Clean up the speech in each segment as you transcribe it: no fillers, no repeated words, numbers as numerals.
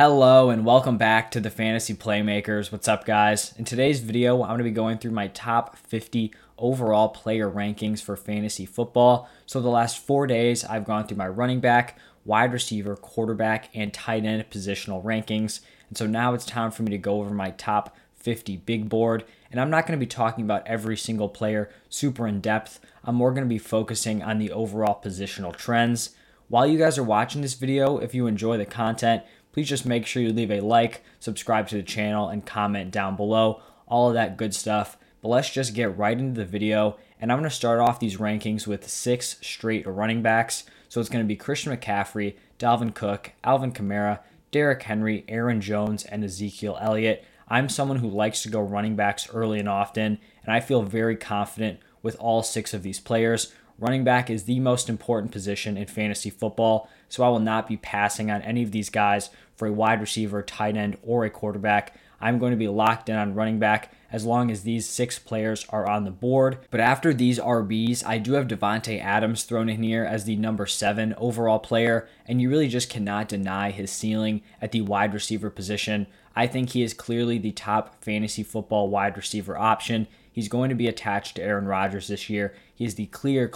Hello and welcome back to The Fantasy Playmakers. What's up, guys? In today's video, I'm going to be going through my top 50 overall player rankings for fantasy football. So the last 4 days, I've gone through my running back, wide receiver, quarterback, and tight end positional rankings. And so now it's time for me to go over my top 50 big board. And I'm not going to be talking about every single player super in depth. I'm more going to be focusing on the overall positional trends. While you guys are watching this video, if you enjoy the content, please just make sure you leave a like, subscribe to the channel, and comment down below. All of that good stuff. But let's just get right into the video. And I'm going to start off these rankings with 6 straight running backs. So it's going to be Christian McCaffrey, Dalvin Cook, Alvin Kamara, Derek Henry, Aaron Jones, and Ezekiel Elliott. I'm someone who likes to go running backs early and often, and I feel very confident with all 6 of these players. Running back is the most important position in fantasy football, so I will not be passing on any of these guys for a wide receiver, tight end, or a quarterback. I'm going to be locked in on running back as long as these 6 players are on the board. But after these RBs, I do have Davante Adams thrown in here as the number 7 overall player, and you really just cannot deny his ceiling at the wide receiver position. I think he is clearly the top fantasy football wide receiver option. He's going to be attached to Aaron Rodgers this year. He is the clear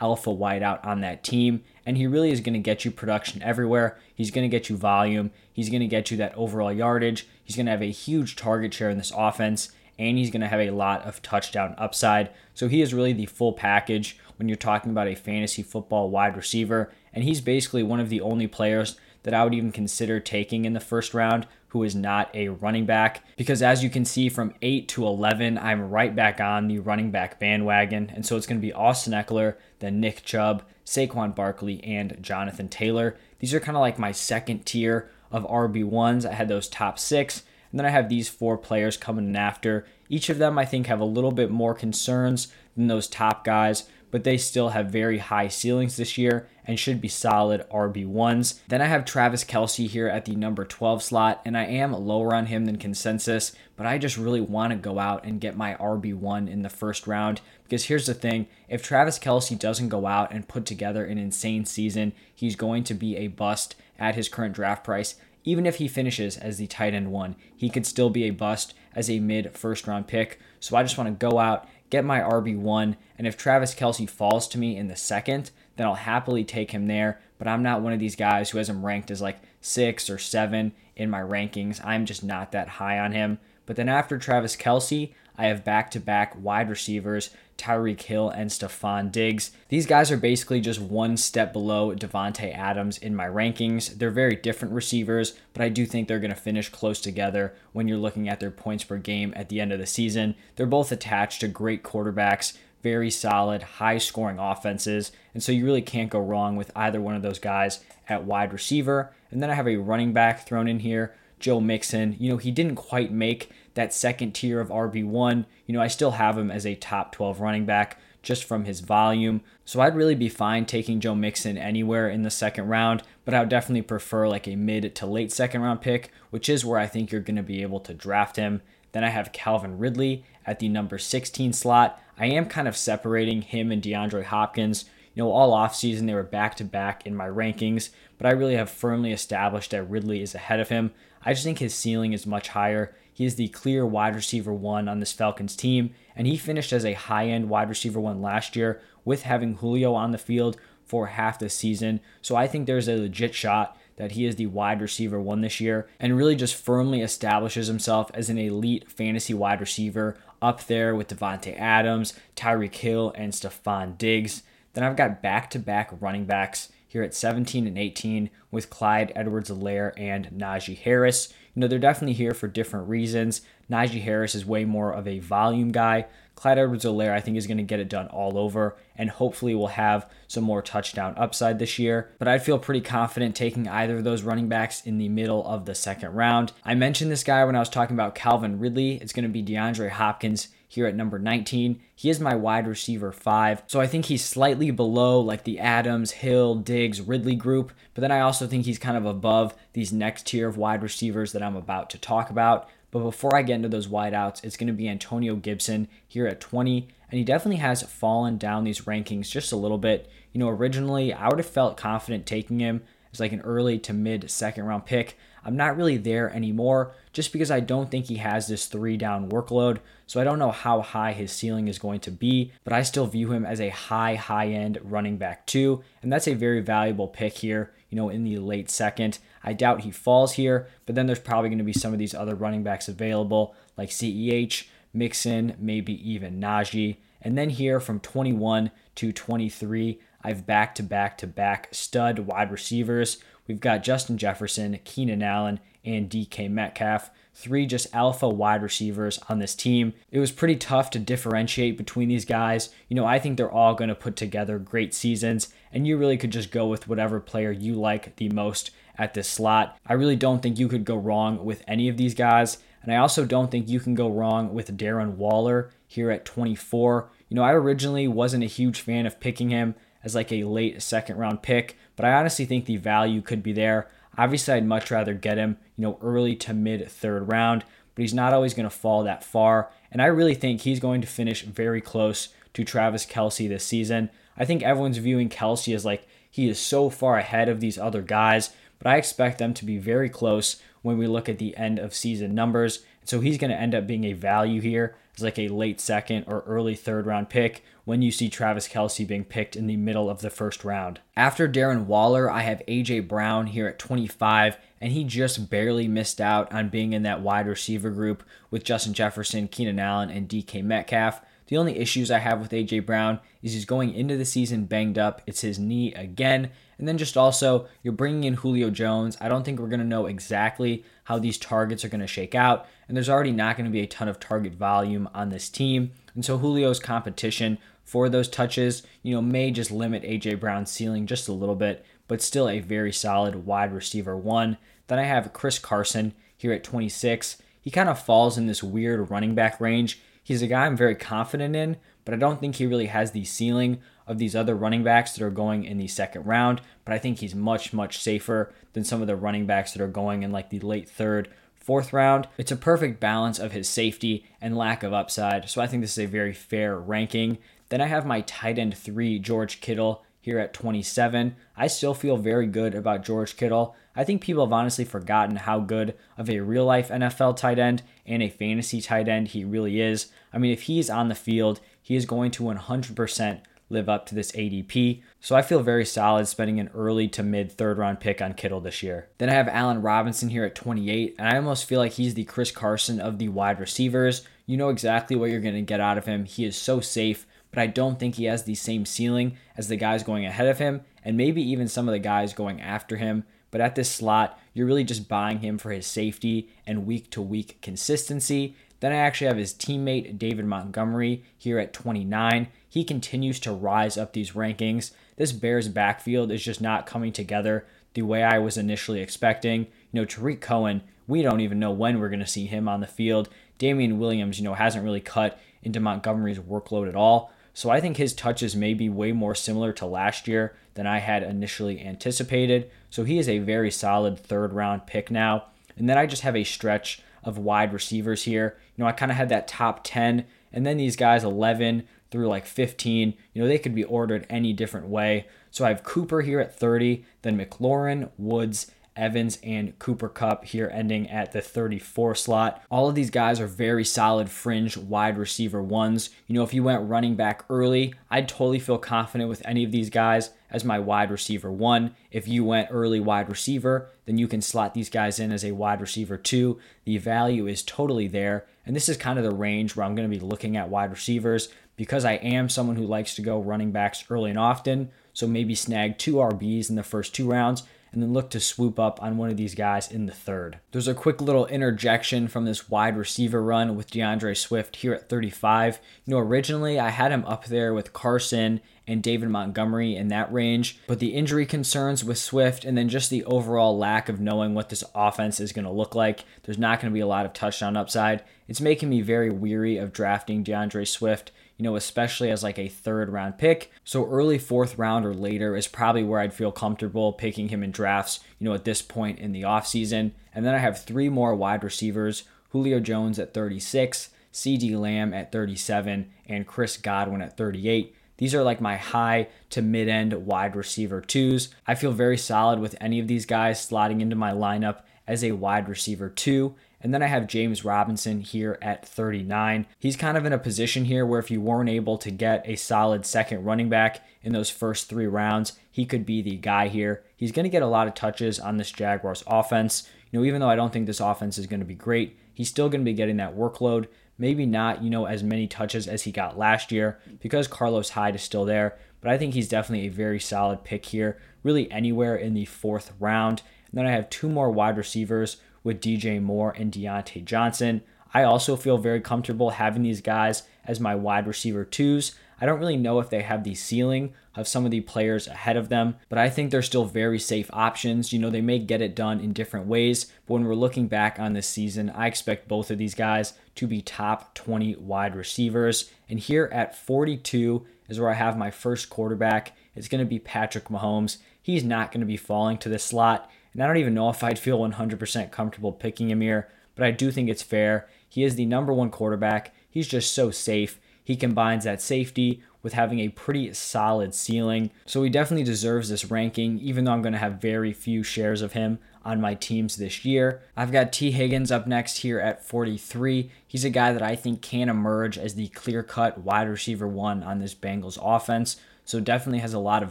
alpha wideout on that team, and he really is going to get you production everywhere. He's going to get you volume. He's going to get you that overall yardage. He's going to have a huge target share in this offense, and he's going to have a lot of touchdown upside. So he is really the full package when you're talking about a fantasy football wide receiver, and he's basically one of the only players that I would even consider taking in the first round who is not a running back, because as you can see from 8 to 11, I'm right back on the running back bandwagon. And so it's going to be Austin Ekeler, then Nick Chubb, Saquon Barkley, and Jonathan Taylor. These are kind of like my second tier of RB1s. I had those top 6, and then I have these 4 players coming in after. Each of them I think have a little bit more concerns than those top guys, but they still have very high ceilings this year and should be solid RB1s. Then I have Travis Kelce here at the number 12 slot, and I am lower on him than consensus, but I just really want to go out and get my RB1 in the first round, because here's the thing, if Travis Kelce doesn't go out and put together an insane season, he's going to be a bust at his current draft price. Even if he finishes as the tight end 1, he could still be a bust as a mid first round pick. So I just want to go out, get my RB1, and if Travis Kelce falls to me in the 2nd, then I'll happily take him there, but I'm not one of these guys who has him ranked as like 6 or 7 in my rankings. I'm just not that high on him. But then after Travis Kelce, I have back-to-back wide receivers, Tyreek Hill and Stephon Diggs. These guys are basically just one step below Davante Adams in my rankings. They're very different receivers, but I do think they're going to finish close together when you're looking at their points per game at the end of the season. They're both attached to great quarterbacks, very solid, high-scoring offenses, and so you really can't go wrong with either one of those guys at wide receiver. And then I have a running back thrown in here, Joe Mixon. You know, he didn't quite make that second tier of RB1. You know, I still have him as a top 12 running back just from his volume. So I'd really be fine taking Joe Mixon anywhere in the 2nd round, but I would definitely prefer like a mid to late 2nd round pick, which is where I think you're going to be able to draft him. Then I have Calvin Ridley at the number 16 slot. I am kind of separating him and DeAndre Hopkins. You know, all offseason they were back-to-back in my rankings, but I really have firmly established that Ridley is ahead of him. I just think his ceiling is much higher. He is the clear wide receiver 1 on this Falcons team, and he finished as a high-end wide receiver 1 last year with having Julio on the field for half the season. So I think there's a legit shot that he is the wide receiver 1 this year and really just firmly establishes himself as an elite fantasy wide receiver up there with Davante Adams, Tyreek Hill, and Stephon Diggs. Then I've got back-to-back running backs here at 17 and 18 with Clyde Edwards-Helaire and Najee Harris. You know, they're definitely here for different reasons. Najee Harris is way more of a volume guy. Clyde Edwards-Helaire, I think, is going to get it done all over and hopefully will have some more touchdown upside this year. But I'd feel pretty confident taking either of those running backs in the middle of the 2nd round. I mentioned this guy when I was talking about Calvin Ridley. It's going to be DeAndre Hopkins here at number 19. He is my wide receiver 5. So I think he's slightly below like the Adams, Hill, Diggs, Ridley group. But then I also think he's kind of above these next tier of wide receivers that I'm about to talk about. But before I get into those wideouts, it's going to be Antonio Gibson here at 20, and he definitely has fallen down these rankings just a little bit. You know, originally I would have felt confident taking him as like an early to mid 2nd round pick. I'm not really there anymore just because I don't think he has this 3-down workload. So I don't know how high his ceiling is going to be, but I still view him as a high-end running back too. And that's a very valuable pick here, you know, in the late second. I doubt he falls here, but then there's probably going to be some of these other running backs available like CEH, Mixon, maybe even Najee. And then here from 21 to 23, I've back-to-back stud wide receivers. We've got Justin Jefferson, Keenan Allen, and DK Metcalf. 3 just alpha wide receivers on this team. It was pretty tough to differentiate between these guys. You know, I think they're all going to put together great seasons, and you really could just go with whatever player you like the most at this slot. I really don't think you could go wrong with any of these guys, and I also don't think you can go wrong with Darren Waller here at 24. You know, I originally wasn't a huge fan of picking him as like a late second round pick, but I honestly think the value could be there. Obviously, I'd much rather get him, you know, early to mid third round, but he's not always going to fall that far. And I really think he's going to finish very close to Travis Kelce this season. I think everyone's viewing Kelce as like he is so far ahead of these other guys, but I expect them to be very close when we look at the end of season numbers. So he's going to end up being a value here. It's like a late second or early third round pick when you see Travis Kelce being picked in the middle of the first round. After Darren Waller, I have AJ Brown here at 25, and he just barely missed out on being in that wide receiver group with Justin Jefferson, Keenan Allen, and DK Metcalf. The only issues I have with AJ Brown is he's going into the season banged up. It's his knee again. And then just also, you're bringing in Julio Jones. I don't think we're going to know exactly how these targets are going to shake out. And there's already not going to be a ton of target volume on this team. And so Julio's competition for those touches, you know, may just limit AJ Brown's ceiling just a little bit, but still a very solid wide receiver one. Then I have Chris Carson here at 26. He kind of falls in this weird running back range. He's a guy I'm very confident in, but I don't think he really has the ceiling of these other running backs that are going in the second round, but I think he's much safer than some of the running backs that are going in like the late third, fourth round. It's a perfect balance of his safety and lack of upside, so I think this is a very fair ranking. Then I have my tight end 3, George Kittle, here at 27. I still feel very good about George Kittle. I think people have honestly forgotten how good of a real-life NFL tight end and a fantasy tight end he really is. I mean, if he's on the field, he is going to 100% live up to this ADP. So I feel very solid spending an early to mid third round pick on Kittle this year. Then I have Allen Robinson here at 28, and I almost feel like he's the Chris Carson of the wide receivers. You know exactly what you're going to get out of him. He is so safe, but I don't think he has the same ceiling as the guys going ahead of him and maybe even some of the guys going after him. But at this slot, you're really just buying him for his safety and week-to-week consistency. Then I actually have his teammate, David Montgomery, here at 29. He continues to rise up these rankings. This Bears backfield is just not coming together the way I was initially expecting. You know, Tariq Cohen, we don't even know when we're going to see him on the field. Damian Williams, you know, hasn't really cut into Montgomery's workload at all. So I think his touches may be way more similar to last year than I had initially anticipated. So he is a very solid third round pick now. And then I just have a stretch of wide receivers here. You know, I kind of had that top 10, and then these guys 11 through like 15, you know, they could be ordered any different way. So I have Cooper here at 30, then McLaurin, Woods, Evans, and Cooper Kupp here ending at the 34 slot. All of these guys are very solid fringe wide receiver ones. You know, if you went running back early, I'd totally feel confident with any of these guys as my wide receiver one. If you went early wide receiver, then you can slot these guys in as a wide receiver two. The value is totally there. And this is kind of the range where I'm going to be looking at wide receivers because I am someone who likes to go running backs early and often. So maybe snag 2 RBs in the first 2 rounds and then look to swoop up on one of these guys in the third. There's a quick little interjection from this wide receiver run with DeAndre Swift here at 35. You know, originally I had him up there with Carson and David Montgomery in that range, but the injury concerns with Swift and then just the overall lack of knowing what this offense is going to look like, there's not going to be a lot of touchdown upside. It's making me very weary of drafting DeAndre Swift, you know, especially as like a third round pick. So early fourth round or later is probably where I'd feel comfortable picking him in drafts, you know, at this point in the offseason. And then I have 3 more wide receivers, Julio Jones at 36, CD Lamb at 37, and Chris Godwin at 38. These are like my high to mid-end wide receiver 2s. I feel very solid with any of these guys slotting into my lineup as a wide receiver too. And then I have James Robinson here at 39. He's kind of in a position here where if you weren't able to get a solid second running back in those first three rounds, he could be the guy here. He's going to get a lot of touches on this Jaguars offense. You know, even though I don't think this offense is going to be great, he's still going to be getting that workload. Maybe not, you know, as many touches as he got last year because Carlos Hyde is still there. But I think he's definitely a very solid pick here, really anywhere in the fourth round. And then I have two more wide receivers with DJ Moore and Deontay Johnson. I also feel very comfortable having these guys as my wide receiver twos. I don't really know if they have the ceiling of some of the players ahead of them, but I think they're still very safe options. You know, they may get it done in different ways, but when we're looking back on this season, I expect both of these guys to be top 20 wide receivers. And here at 42 is where I have my first quarterback. It's going to be Patrick Mahomes. He's not going to be falling to this slot. And I don't even know if I'd feel 100% comfortable picking him here, but I do think it's fair. He is the number one quarterback. He's just so safe. He combines that safety with having a pretty solid ceiling. So he definitely deserves this ranking, even though I'm going to have very few shares of him on my teams this year. I've got Tee Higgins up next here at 43. He's a guy that I think can emerge as the clear-cut wide receiver one on this Bengals offense. So definitely has a lot of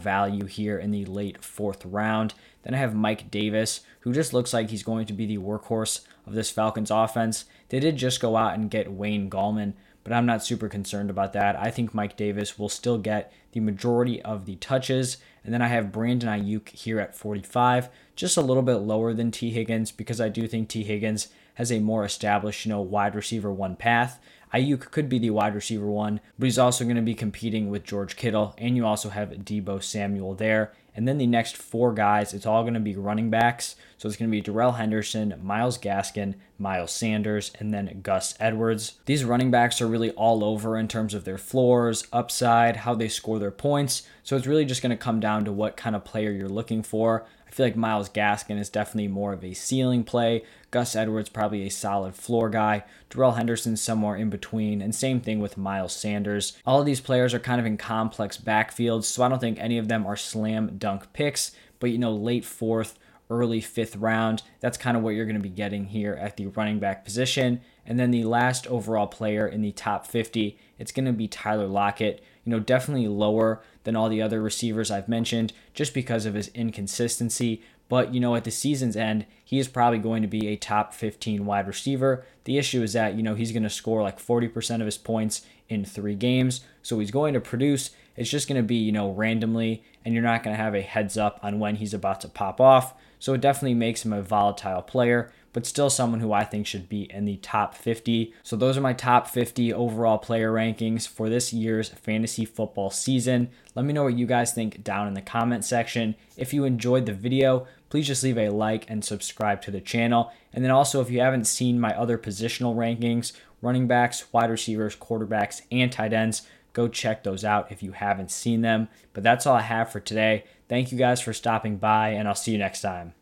value here in the late fourth round. Then I have Mike Davis, who just looks like he's going to be the workhorse of this Falcons offense. They did just go out and get Wayne Gallman, but I'm not super concerned about that. I think Mike Davis will still get the majority of the touches. And then I have Brandon Ayuk here at 45, just a little bit lower than Tee Higgins because I do think Tee Higgins has a more established, you know, wide receiver one path. Ayuk could be the wide receiver one, but he's also going to be competing with George Kittle, and you also have Deebo Samuel there. And then the next four guys, it's all going to be running backs. So it's going to be Darrell Henderson, Myles Gaskin, Miles Sanders, and then Gus Edwards. These running backs are really all over in terms of their floors, upside, how they score their points. So it's really just going to come down to what kind of player you're looking for. I feel like Myles Gaskin is definitely more of a ceiling play. Gus Edwards probably a solid floor guy. Darrell Henderson somewhere in between. And same thing with Miles Sanders. All of these players are kind of in complex backfields, so I don't think any of them are slam dunk picks. But, you know, late fourth, early fifth round, that's kind of what you're going to be getting here at the running back position. And then the last overall player in the top 50, it's going to be Tyler Lockett. You know, definitely lower than all the other receivers I've mentioned just because of his inconsistency. But, you know, at the season's end, he is probably going to be a top 15 wide receiver. The issue is that, you know, he's going to score like 40% of his points in three games. So he's going to produce. It's just going to be, you know, randomly, and you're not going to have a heads up on when he's about to pop off. So it definitely makes him a volatile player, but still someone who I think should be in the top 50. So those are my top 50 overall player rankings for this year's fantasy football season. Let me know what you guys think down in the comment section. If you enjoyed the video, please just leave a like and subscribe to the channel. And then also, if you haven't seen my other positional rankings, running backs, wide receivers, quarterbacks, and tight ends, go check those out if you haven't seen them. But that's all I have for today. Thank you guys for stopping by, and I'll see you next time.